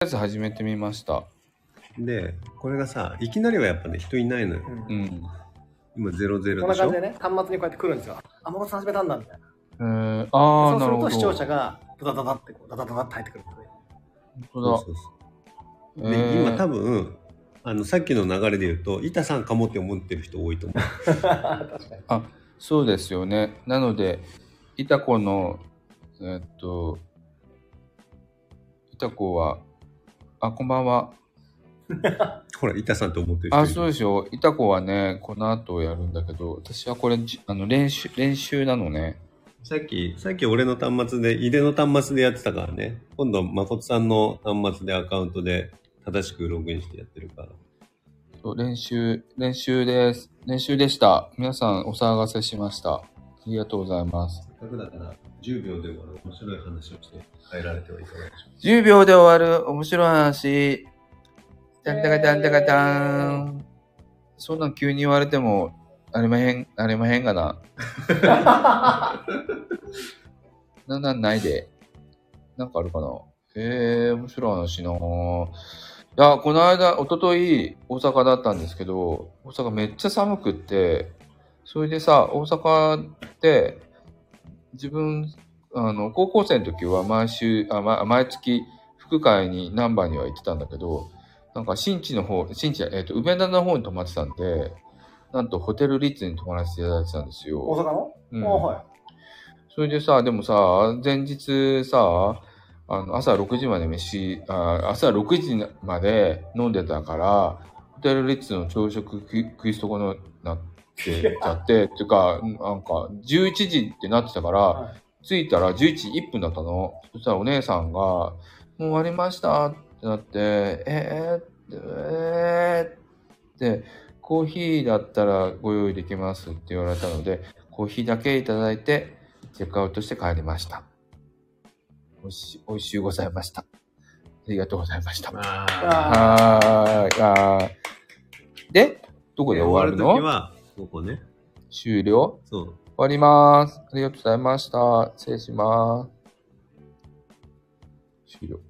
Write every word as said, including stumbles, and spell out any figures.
やつ始めてみました。で、これがさ、いきなりはやっぱね、人いないのよ。うん。今ゼロゼロでしょ。こんな感じでね、端末にこうやって来るんですよ。あ、まことさん始めたんだみたいな。えー、あー、なるほど。そうすると視聴者がダダダダってこうダダダダって入ってくるので。本当だ。そうそうそう。で、えー、今多分あのさっきの流れで言うと、板さんかもって思ってる人多いと思う。確かに。あ、そうですよね。なので板子のえっと板子はあ、こんばんは。ほら、板さんと思ってる人。あ、そうですよ。板子はね、この後やるんだけど、私はこれ、あの、練習、練習なのね。さっき、さっき俺の端末で、井出の端末でやってたからね。今度、誠さんの端末でアカウントで正しくログインしてやってるから。そう、練習、練習です。練習でした。皆さんお騒がせしました。ありがとうございます。せっかくだから、じゅうびょうで終わる面白い話をして帰られてはいかがでしょうか。じゅうびょうで終わる面白い話。タンタカタンタカタン。そんなん急に言われても、あれまへん、あれまへんがな。なんなんないで。なんかあるかな。へえ、面白い話なぁ。いや、この間、一昨日大阪だったんですけど、大阪めっちゃ寒くって、それでさ、大阪って、自分、あの、高校生の時は毎週、あ、ま、毎月、福会に、難波には行ってたんだけど、なんか新地の方、新地、えっと、梅田の方に泊まってたんで、なんとホテルリッツに泊まらせていただいてたんですよ。大阪の？うん。あ、はい。それでさ、でもさ、前日さ、あの、朝ろくじまで飯、あ、朝ろくじまで飲んでたから、ホテルリッツの朝食食いそこのなってちゃって、っていうか、なんか、じゅういちじってなってたから、はい、着いたらじゅういちじいっぷんだったの。そしたらお姉さんが、もう終わりましたってなって、えーえーって、コーヒーだったらご用意できますって言われたので、コーヒーだけいただいて、チェックアウトして帰りました。おいし、おいしゅうございました。ありがとうございました。はーい。で、どこで終わるの？終わる時は、ここね。終了？そう。終わりまーす。ありがとうございました。失礼しまーす。終了。